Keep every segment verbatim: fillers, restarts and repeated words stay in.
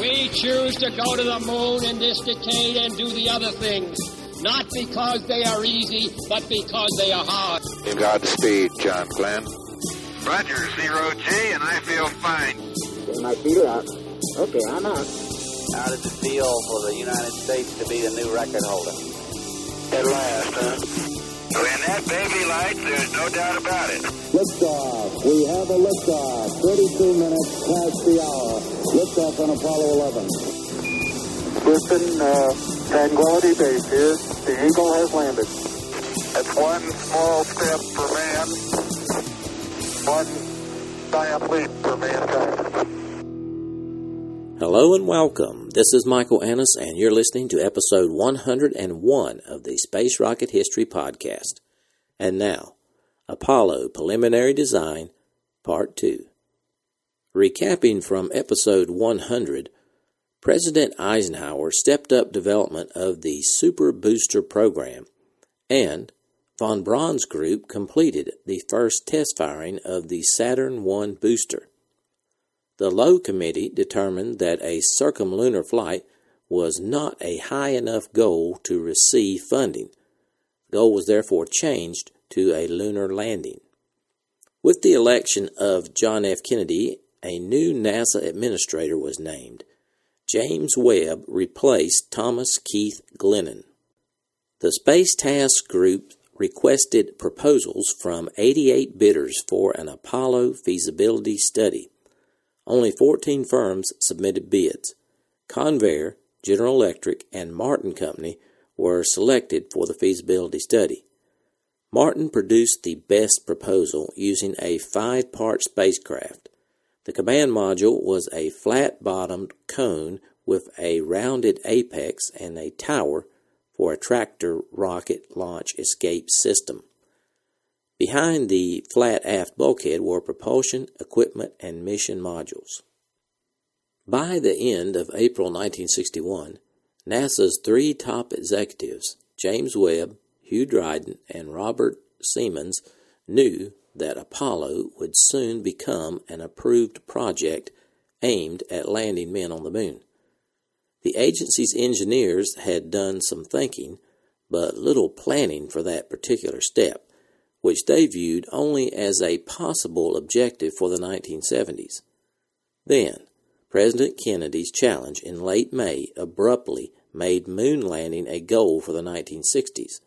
We choose to go to the moon in this decade and do the other things, not because they are easy, but because they are hard. In Godspeed, John Glenn. Roger, zero G, and I feel fine. Get my feet out. Okay, I'm out. How did it feel for the United States to be the new record holder? At last, huh? When that baby lights, there's no doubt about it. Liftoff. We have a liftoff. thirty-two minutes past the hour. Liftoff on Apollo eleven. Houston, uh, Tranquility Base here. The Eagle has landed. That's one small step for man, one giant leap for mankind. Hello and welcome. This is Michael Annis, and you're listening to episode one hundred one of the Space Rocket History Podcast. And now, Apollo Preliminary Design, Part two. Recapping from episode one hundred, President Eisenhower stepped up development of the Super Booster program, and von Braun's group completed the first test firing of the Saturn one booster. The Low Committee determined that a circumlunar flight was not a high enough goal to receive funding. The goal was therefore changed to a lunar landing. With the election of John F. Kennedy, a new NASA administrator was named. James Webb replaced Thomas Keith Glennon. The Space Task Group requested proposals from eighty-eight bidders for an Apollo feasibility study. Only fourteen firms submitted bids. Convair, General Electric, and Martin Company were selected for the feasibility study. Martin produced the best proposal using a five-part spacecraft. The command module was a flat-bottomed cone with a rounded apex and a tower for a tractor rocket launch escape system. Behind the flat aft bulkhead were propulsion, equipment, and mission modules. By the end of April nineteen sixty-one, NASA's three top executives, James Webb, Hugh Dryden, and Robert Seamans, knew that Apollo would soon become an approved project aimed at landing men on the moon. The agency's engineers had done some thinking, but little planning for that particular step, which they viewed only as a possible objective for the nineteen seventies. Then, President Kennedy's challenge in late May abruptly made moon landing a goal for the nineteen sixties.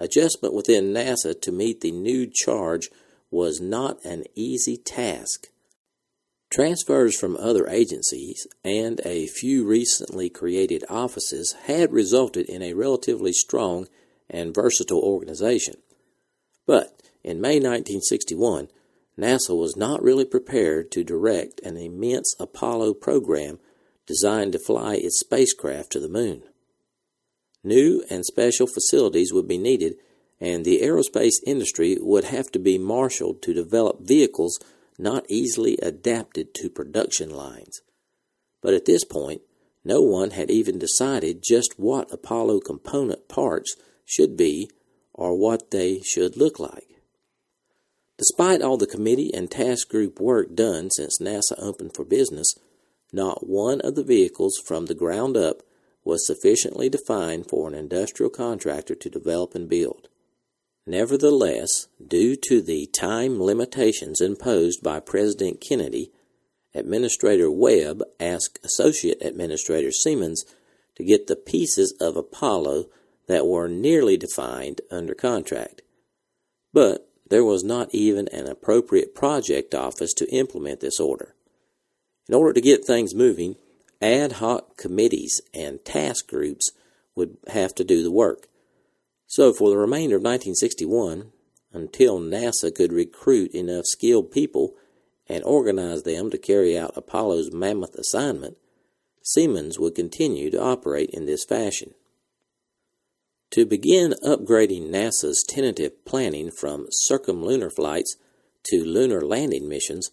Adjustment within NASA to meet the new charge was not an easy task. Transfers from other agencies and a few recently created offices had resulted in a relatively strong and versatile organization. But in May nineteen sixty-one, NASA was not really prepared to direct an immense Apollo program designed to fly its spacecraft to the moon. New and special facilities would be needed, and the aerospace industry would have to be marshaled to develop vehicles not easily adapted to production lines. But at this point, no one had even decided just what Apollo component parts should be or what they should look like. Despite all the committee and task group work done since NASA opened for business, not one of the vehicles from the ground up was sufficiently defined for an industrial contractor to develop and build. Nevertheless, due to the time limitations imposed by President Kennedy, Administrator Webb asked Associate Administrator Seamans to get the pieces of Apollo that were nearly defined under contract. But there was not even an appropriate project office to implement this order. In order to get things moving, ad hoc committees and task groups would have to do the work. So for the remainder of nineteen sixty-one, until NASA could recruit enough skilled people and organize them to carry out Apollo's mammoth assignment, Seamans would continue to operate in this fashion. To begin upgrading NASA's tentative planning from circumlunar flights to lunar landing missions,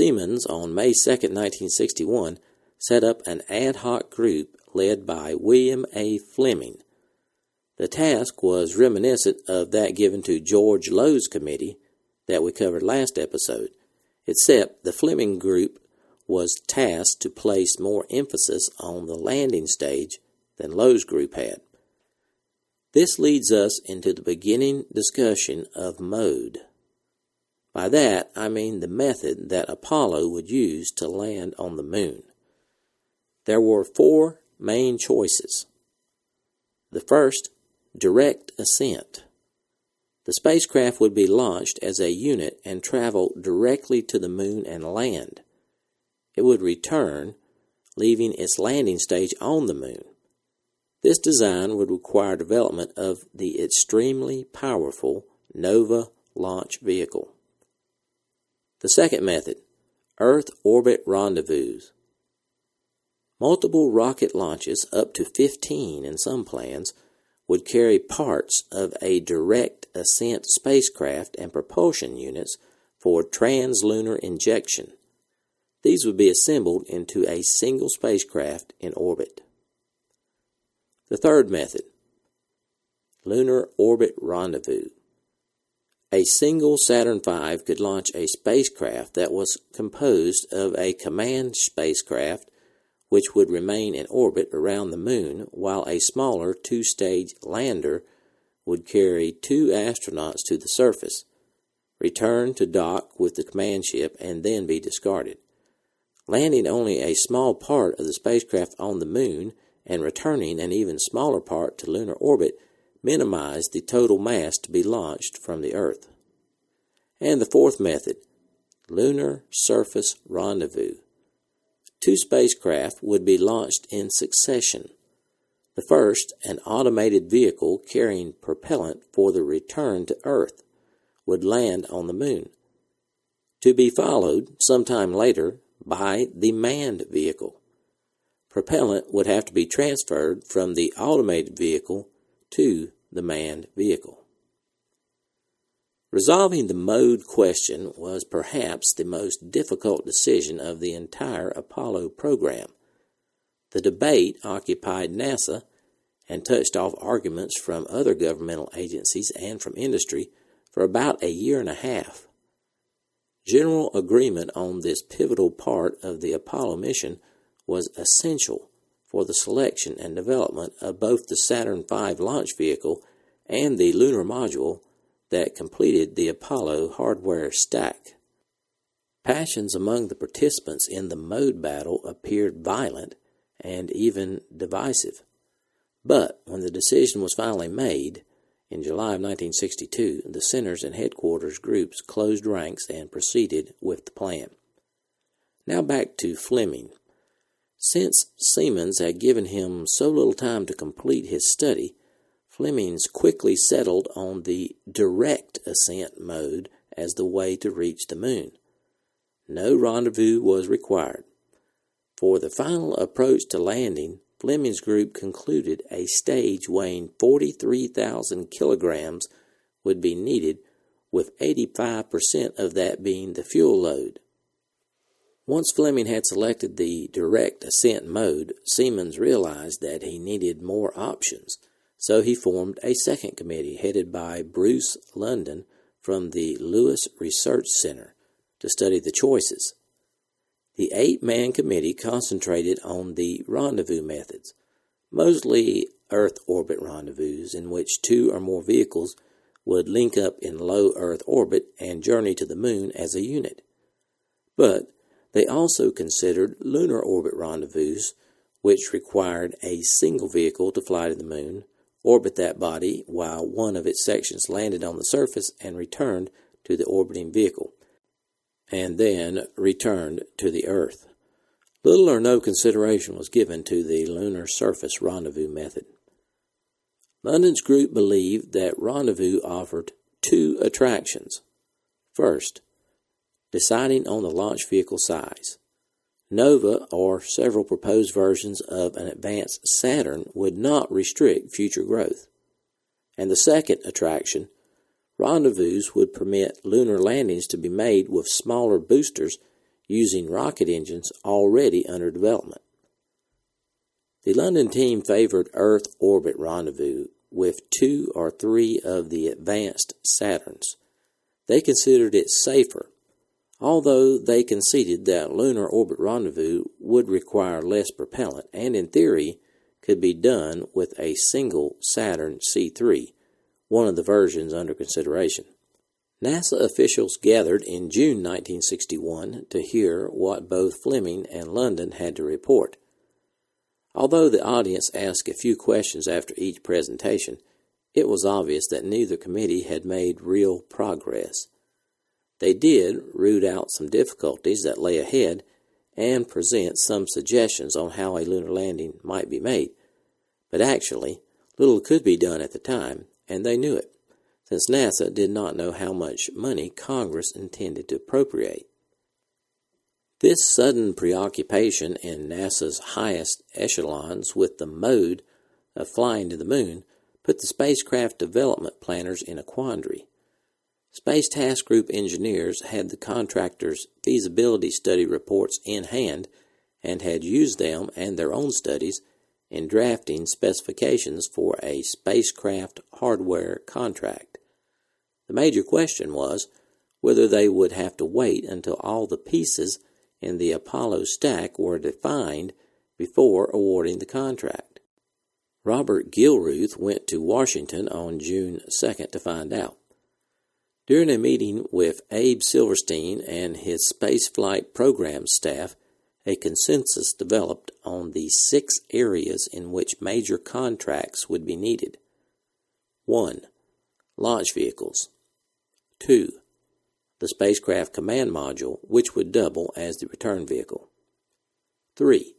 Seamans, on May second, nineteen sixty-one, set up an ad hoc group led by William A. Fleming. The task was reminiscent of that given to George Low's committee that we covered last episode, except the Fleming group was tasked to place more emphasis on the landing stage than Low's group had. This leads us into the beginning discussion of mode. By that, I mean the method that Apollo would use to land on the moon. There were four main choices. The first, direct ascent. The spacecraft would be launched as a unit and travel directly to the moon and land. It would return, leaving its landing stage on the moon. This design would require development of the extremely powerful Nova launch vehicle. The second method, Earth orbit rendezvous. Multiple rocket launches, up to fifteen in some plans, would carry parts of a direct ascent spacecraft and propulsion units for translunar injection. These would be assembled into a single spacecraft in orbit. The third method, lunar orbit rendezvous. A single Saturn five could launch a spacecraft that was composed of a command spacecraft which would remain in orbit around the moon, while a smaller two-stage lander would carry two astronauts to the surface, return to dock with the command ship, and then be discarded. Landing only a small part of the spacecraft on the moon and returning an even smaller part to lunar orbit minimize the total mass to be launched from the Earth. And the fourth method, lunar surface rendezvous. Two spacecraft would be launched in succession. The first, an automated vehicle carrying propellant for the return to Earth, would land on the moon, to be followed sometime later by the manned vehicle. Propellant would have to be transferred from the automated vehicle to the manned vehicle. Resolving the mode question was perhaps the most difficult decision of the entire Apollo program. The debate occupied NASA and touched off arguments from other governmental agencies and from industry for about a year and a half. General agreement on this pivotal part of the Apollo mission was essential for the selection and development of both the Saturn five launch vehicle and the lunar module that completed the Apollo hardware stack. Passions among the participants in the mode battle appeared violent and even divisive. But when the decision was finally made, in July of nineteen sixty-two, the centers and headquarters groups closed ranks and proceeded with the plan. Now back to Fleming. Since Seamans had given him so little time to complete his study, Flemings quickly settled on the direct ascent mode as the way to reach the moon. No rendezvous was required. For the final approach to landing, Fleming's group concluded a stage weighing forty-three thousand kilograms would be needed, with eighty-five percent of that being the fuel load. Once Fleming had selected the direct ascent mode, Seamans realized that he needed more options, so he formed a second committee headed by Bruce London from the Lewis Research Center to study the choices. The eight-man committee concentrated on the rendezvous methods, mostly Earth orbit rendezvous in which two or more vehicles would link up in low Earth orbit and journey to the moon as a unit. But they also considered lunar orbit rendezvous, which required a single vehicle to fly to the moon, orbit that body while one of its sections landed on the surface and returned to the orbiting vehicle, and then returned to the Earth. Little or no consideration was given to the lunar surface rendezvous method. London's group believed that rendezvous offered two attractions. First, deciding on the launch vehicle size. Nova, or several proposed versions of an advanced Saturn, would not restrict future growth. And the second attraction, rendezvous would permit lunar landings to be made with smaller boosters using rocket engines already under development. The London team favored Earth orbit rendezvous with two or three of the advanced Saturns. They considered it safer, although they conceded that lunar orbit rendezvous would require less propellant and, in theory, could be done with a single Saturn C three, one of the versions under consideration. NASA officials gathered in June nineteen sixty-one to hear what both Fleming and London had to report. Although the audience asked a few questions after each presentation, it was obvious that neither committee had made real progress. They did root out some difficulties that lay ahead and present some suggestions on how a lunar landing might be made, but actually, little could be done at the time, and they knew it, since NASA did not know how much money Congress intended to appropriate. This sudden preoccupation in NASA's highest echelons with the mode of flying to the moon put the spacecraft development planners in a quandary. Space Task Group engineers had the contractors' feasibility study reports in hand and had used them and their own studies in drafting specifications for a spacecraft hardware contract. The major question was whether they would have to wait until all the pieces in the Apollo stack were defined before awarding the contract. Robert Gilruth went to Washington on June second to find out. During a meeting with Abe Silverstein and his spaceflight program staff, a consensus developed on the six areas in which major contracts would be needed. one. Launch vehicles. two. The spacecraft command module, which would double as the return vehicle. three.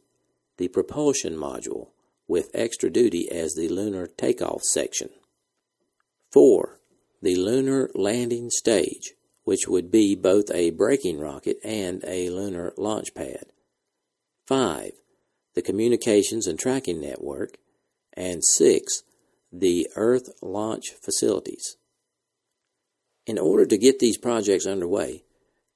The propulsion module, with extra duty as the lunar takeoff section. four. The lunar landing stage, which would be both a braking rocket and a lunar launch pad. five. The communications and tracking network. And six. The Earth launch facilities. In order to get these projects underway,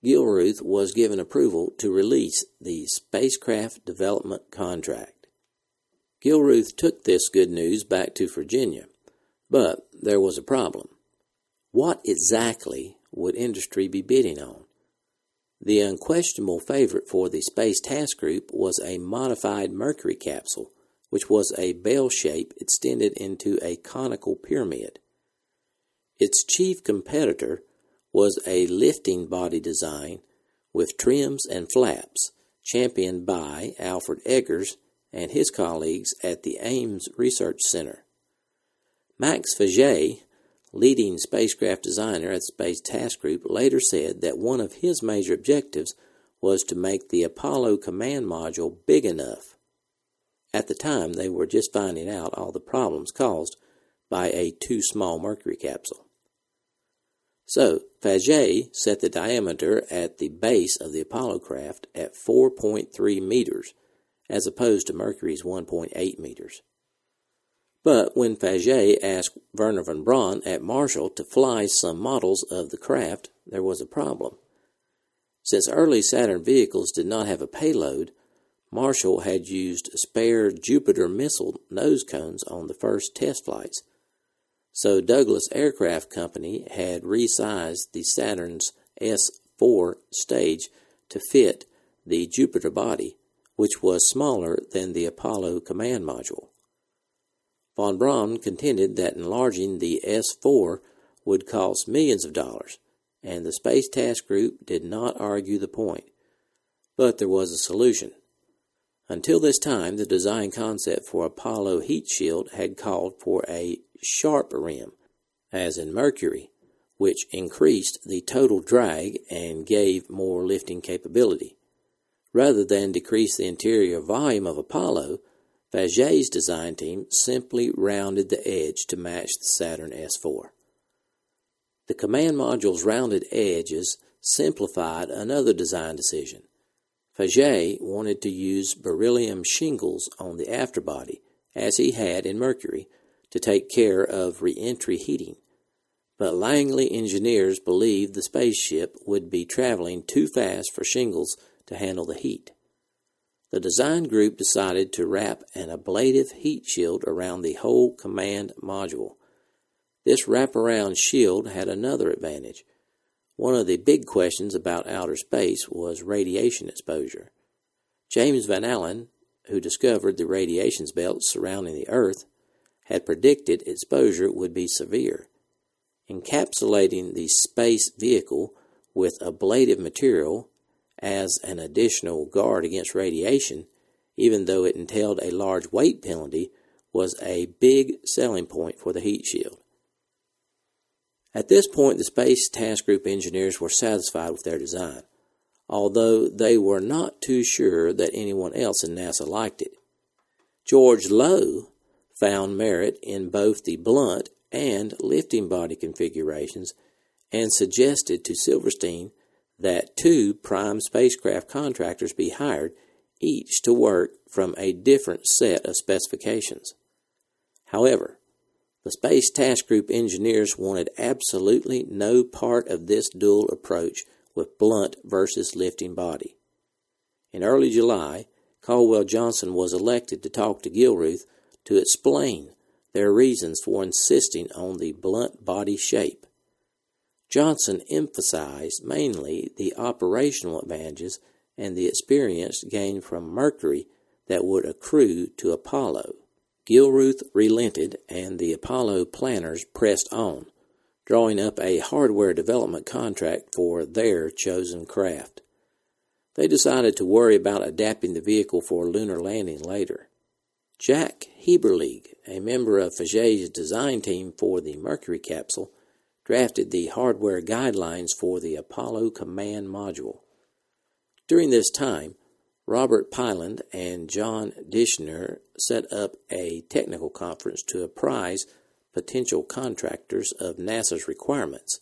Gilruth was given approval to release the Spacecraft Development Contract. Gilruth took this good news back to Virginia, but there was a problem. What exactly would industry be bidding on? The unquestionable favorite for the Space Task Group was a modified Mercury capsule, which was a bell shape extended into a conical pyramid. Its chief competitor was a lifting body design with trims and flaps, championed by Alfred Eggers and his colleagues at the Ames Research Center. Max Faget, leading spacecraft designer at the Space Task Group, later said that one of his major objectives was to make the Apollo command module big enough. At the time, they were just finding out all the problems caused by a too-small Mercury capsule. So, Faget set the diameter at the base of the Apollo craft at four point three meters, as opposed to Mercury's one point eight meters. But when Faget asked Wernher von Braun at Marshall to fly some models of the craft, there was a problem. Since early Saturn vehicles did not have a payload, Marshall had used spare Jupiter missile nose cones on the first test flights. So Douglas Aircraft Company had resized the Saturn's S four stage to fit the Jupiter body, which was smaller than the Apollo command module. Von Braun contended that enlarging the S four would cost millions of dollars, and the Space Task Group did not argue the point. But there was a solution. Until this time, the design concept for Apollo heat shield had called for a sharp rim, as in Mercury, which increased the total drag and gave more lifting capability. Rather than decrease the interior volume of Apollo, Faget's design team simply rounded the edge to match the Saturn S four. The command module's rounded edges simplified another design decision. Faget wanted to use beryllium shingles on the afterbody, as he had in Mercury, to take care of re-entry heating, but Langley engineers believed the spaceship would be traveling too fast for shingles to handle the heat. The design group decided to wrap an ablative heat shield around the whole command module. This wraparound shield had another advantage. One of the big questions about outer space was radiation exposure. James Van Allen, who discovered the radiation belts surrounding the Earth, had predicted exposure would be severe. Encapsulating the space vehicle with ablative material as an additional guard against radiation, even though it entailed a large weight penalty, was a big selling point for the heat shield. At this point, the Space Task Group engineers were satisfied with their design, although they were not too sure that anyone else in NASA liked it. George Low found merit in both the blunt and lifting body configurations and suggested to Silverstein that two prime spacecraft contractors be hired, each to work from a different set of specifications. However, the Space Task Group engineers wanted absolutely no part of this dual approach with blunt versus lifting body. In early July, Caldwell Johnson was elected to talk to Gilruth to explain their reasons for insisting on the blunt body shape. Johnson emphasized mainly the operational advantages and the experience gained from Mercury that would accrue to Apollo. Gilruth relented, and the Apollo planners pressed on, drawing up a hardware development contract for their chosen craft. They decided to worry about adapting the vehicle for lunar landing later. Jack Heberleigh, a member of Faget's design team for the Mercury capsule, drafted the hardware guidelines for the Apollo command module. During this time, Robert Pyland and John Dishner set up a technical conference to apprise potential contractors of NASA's requirements.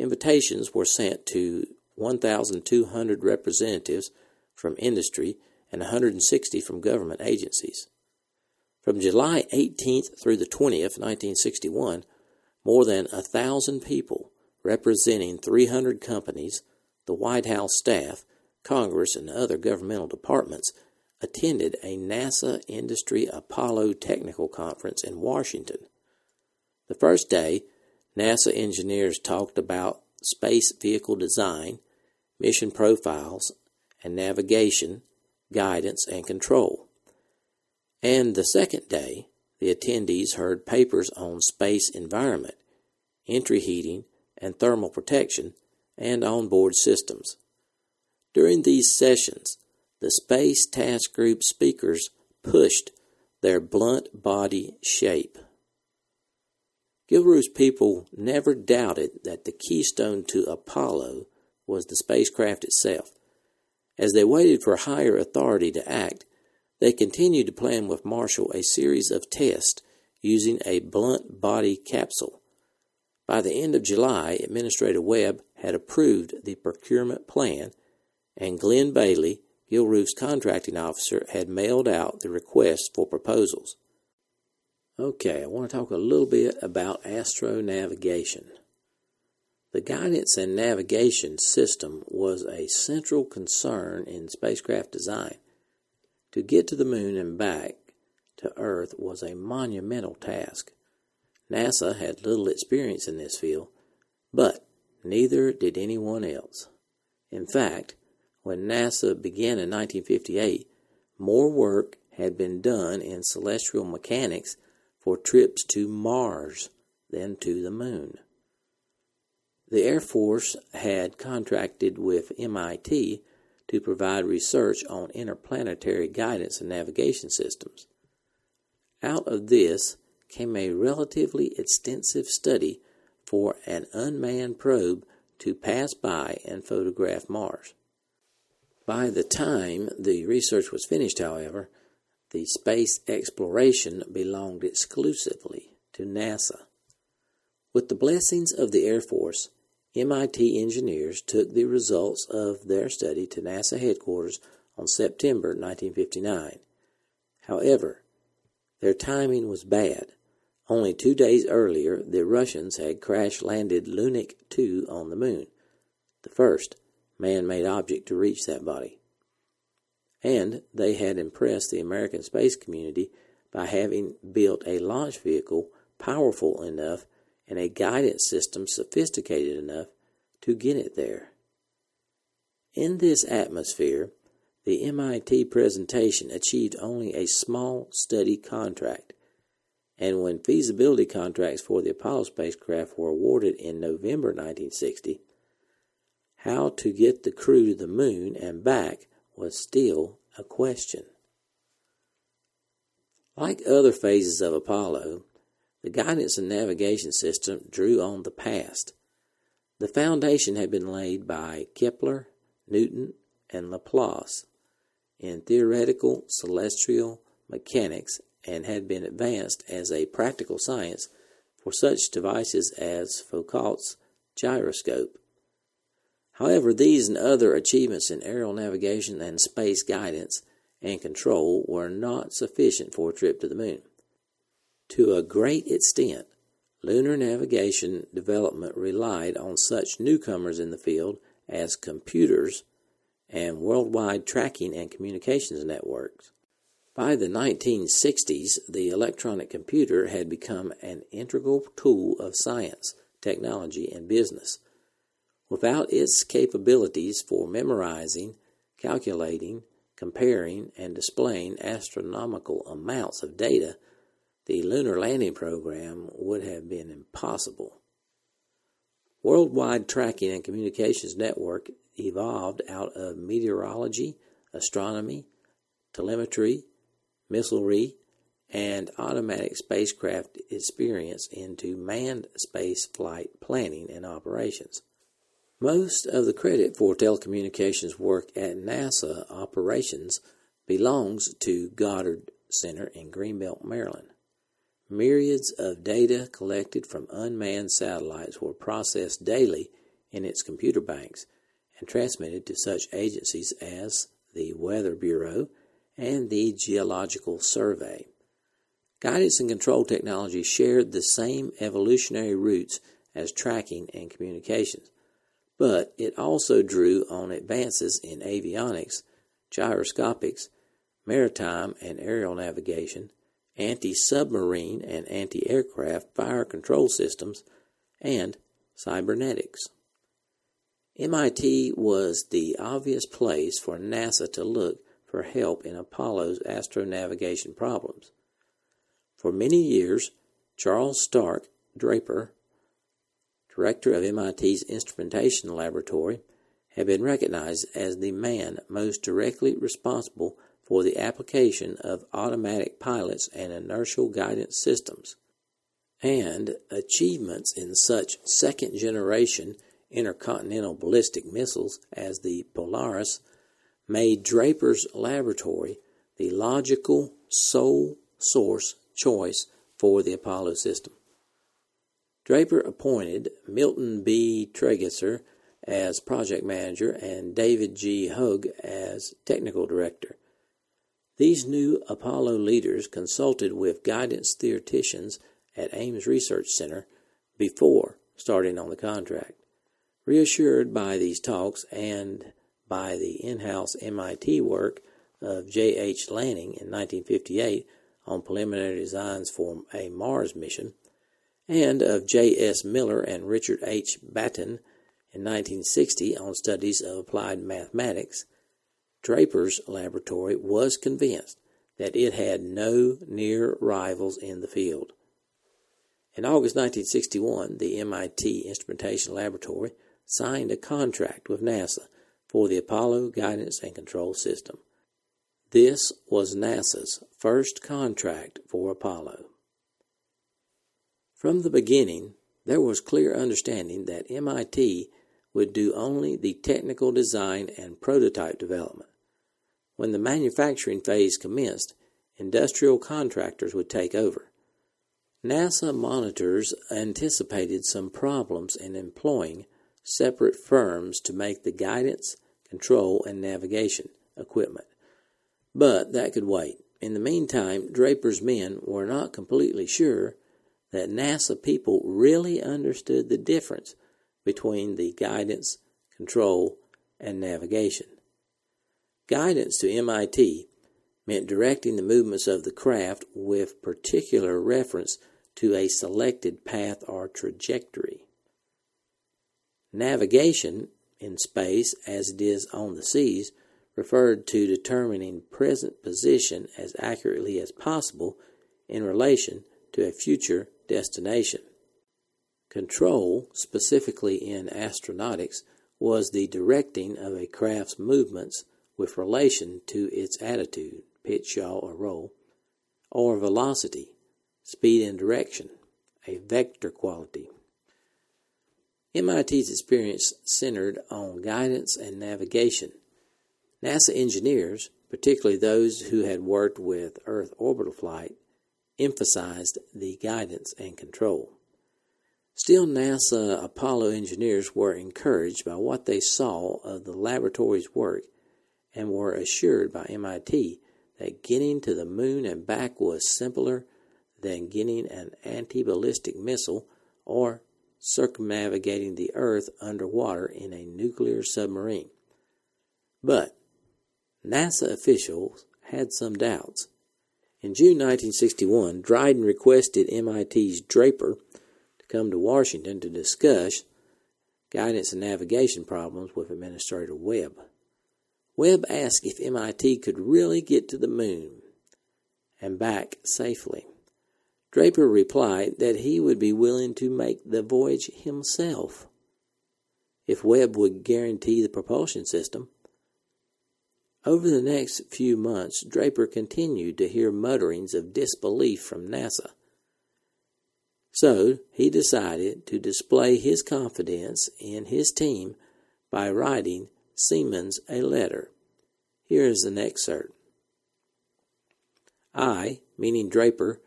Invitations were sent to one thousand two hundred representatives from industry and one hundred sixty from government agencies. From July eighteenth through the twentieth, nineteen sixty-one, more than a thousand people representing three hundred companies, the White House staff, Congress, and other governmental departments attended a NASA Industry Apollo Technical Conference in Washington. The first day, NASA engineers talked about space vehicle design, mission profiles, and navigation, guidance, and control. And the second day, the attendees heard papers on space environment, entry heating, and thermal protection, and onboard systems. During these sessions, the Space Task Group speakers pushed their blunt body shape. Gilruth's people never doubted that the keystone to Apollo was the spacecraft itself. As they waited for higher authority to act, they continued to plan with Marshall a series of tests using a blunt body capsule. By the end of July, Administrator Webb had approved the procurement plan, and Glenn Bailey, Gilruth's contracting officer, had mailed out the request for proposals. Okay, I want to talk a little bit about astronavigation. The guidance and navigation system was a central concern in spacecraft design. To get to the moon and back to Earth was a monumental task. NASA had little experience in this field, but neither did anyone else. In fact, when NASA began in nineteen fifty-eight, more work had been done in celestial mechanics for trips to Mars than to the moon. The Air Force had contracted with M I T to provide research on interplanetary guidance and navigation systems. Out of this came a relatively extensive study for an unmanned probe to pass by and photograph Mars. By the time the research was finished, however, the space exploration belonged exclusively to NASA. With the blessings of the Air Force, M I T engineers took the results of their study to NASA headquarters on September nineteen fifty-nine. However, their timing was bad. Only two days earlier, the Russians had crash-landed Lunik two on the moon, the first man-made object to reach that body. And they had impressed the American space community by having built a launch vehicle powerful enough and a guidance system sophisticated enough to get it there. In this atmosphere, the M I T presentation achieved only a small study contract, and when feasibility contracts for the Apollo spacecraft were awarded in November nineteen sixty, how to get the crew to the moon and back was still a question. Like other phases of Apollo, the guidance and navigation system drew on the past. The foundation had been laid by Kepler, Newton, and Laplace in theoretical celestial mechanics and had been advanced as a practical science for such devices as Foucault's gyroscope. However, these and other achievements in aerial navigation and space guidance and control were not sufficient for a trip to the moon. To a great extent, lunar navigation development relied on such newcomers in the field as computers and worldwide tracking and communications networks. By the nineteen sixties, the electronic computer had become an integral tool of science, technology, and business. Without its capabilities for memorizing, calculating, comparing, and displaying astronomical amounts of data, the lunar landing program would have been impossible. Worldwide tracking and communications network evolved out of meteorology, astronomy, telemetry, missilery, and automatic spacecraft experience into manned space flight planning and operations. Most of the credit for telecommunications work at NASA operations belongs to Goddard Center in Greenbelt, Maryland. Myriads of data collected from unmanned satellites were processed daily in its computer banks and transmitted to such agencies as the Weather Bureau and the Geological Survey. Guidance and control technology shared the same evolutionary roots as tracking and communications, but it also drew on advances in avionics, gyroscopics, maritime and aerial navigation, anti-submarine and anti-aircraft fire control systems, and cybernetics. M I T was the obvious place for NASA to look for help in Apollo's astronavigation problems. For many years, Charles Stark Draper, director of M I T's Instrumentation Laboratory, had been recognized as the man most directly responsible for the application of automatic pilots and inertial guidance systems, and achievements in such second-generation intercontinental ballistic missiles as the Polaris made Draper's laboratory the logical sole source choice for the Apollo system. Draper appointed Milton B. Tregesser as project manager and David G. Hug as technical director. These new Apollo leaders consulted with guidance theoreticians at Ames Research Center before starting on the contract. Reassured by these talks and by the in-house M I T work of J H Lanning in nineteen fifty-eight on preliminary designs for a Mars mission, and of J S Miller and Richard H. Batten in nineteen sixty on studies of applied mathematics, Draper's laboratory was convinced that it had no near rivals in the field. In August nineteen sixty-one, the M I T Instrumentation Laboratory signed a contract with NASA for the Apollo Guidance and Control System. This was NASA's first contract for Apollo. From the beginning, there was clear understanding that M I T would do only the technical design and prototype development. When the manufacturing phase commenced, industrial contractors would take over. NASA monitors anticipated some problems in employing separate firms to make the guidance, control, and navigation equipment, but that could wait. In the meantime, Draper's men were not completely sure that NASA people really understood the difference between the guidance, control, and navigation. Guidance to M I T meant directing the movements of the craft with particular reference to a selected path or trajectory. Navigation in space, as it is on the seas, referred to determining present position as accurately as possible in relation to a future destination. Control, specifically in astronautics, was the directing of a craft's movements with relation to its attitude, pitch, yaw, or roll, or velocity, speed and direction, a vector quality. M I T's experience centered on guidance and navigation. NASA engineers, particularly those who had worked with Earth orbital flight, emphasized the guidance and control. Still, NASA Apollo engineers were encouraged by what they saw of the laboratory's work and were assured by M I T that getting to the moon and back was simpler than getting an anti-ballistic missile or circumnavigating the Earth underwater in a nuclear submarine. But NASA officials had some doubts. In June nineteen sixty-one, Dryden requested M I T's Draper to come to Washington to discuss guidance and navigation problems with Administrator Webb. Webb asked if M I T could really get to the moon and back safely. Draper replied that he would be willing to make the voyage himself if Webb would guarantee the propulsion system. Over the next few months, Draper continued to hear mutterings of disbelief from NASA. So he decided to display his confidence in his team by writing Seamans a letter. Here is an excerpt. I, meaning Draper,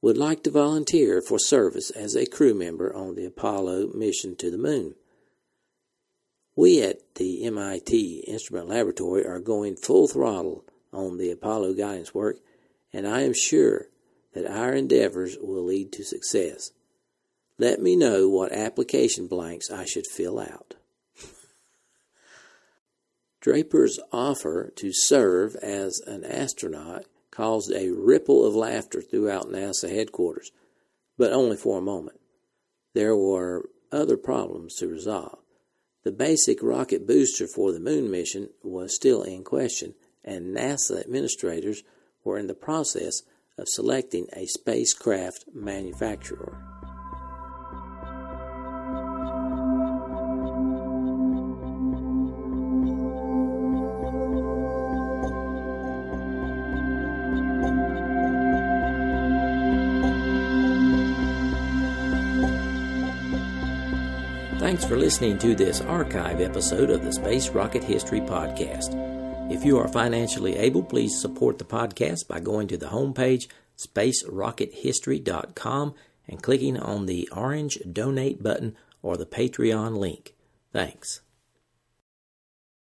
would like to volunteer for service as a crew member on the Apollo mission to the moon. We at the M I T Instrument Laboratory are going full throttle on the Apollo guidance work, and I am sure that our endeavors will lead to success. Let me know what application blanks I should fill out. Draper's offer to serve as an astronaut caused a ripple of laughter throughout NASA headquarters, but only for a moment. There were other problems to resolve. The basic rocket booster for the moon mission was still in question, and NASA administrators were in the process of selecting a spacecraft manufacturer. Thanks for listening to this archive episode of the Space Rocket History Podcast. If you are financially able, please support the podcast by going to the homepage, space rocket history dot com, and clicking on the orange Donate button or the Patreon link. Thanks.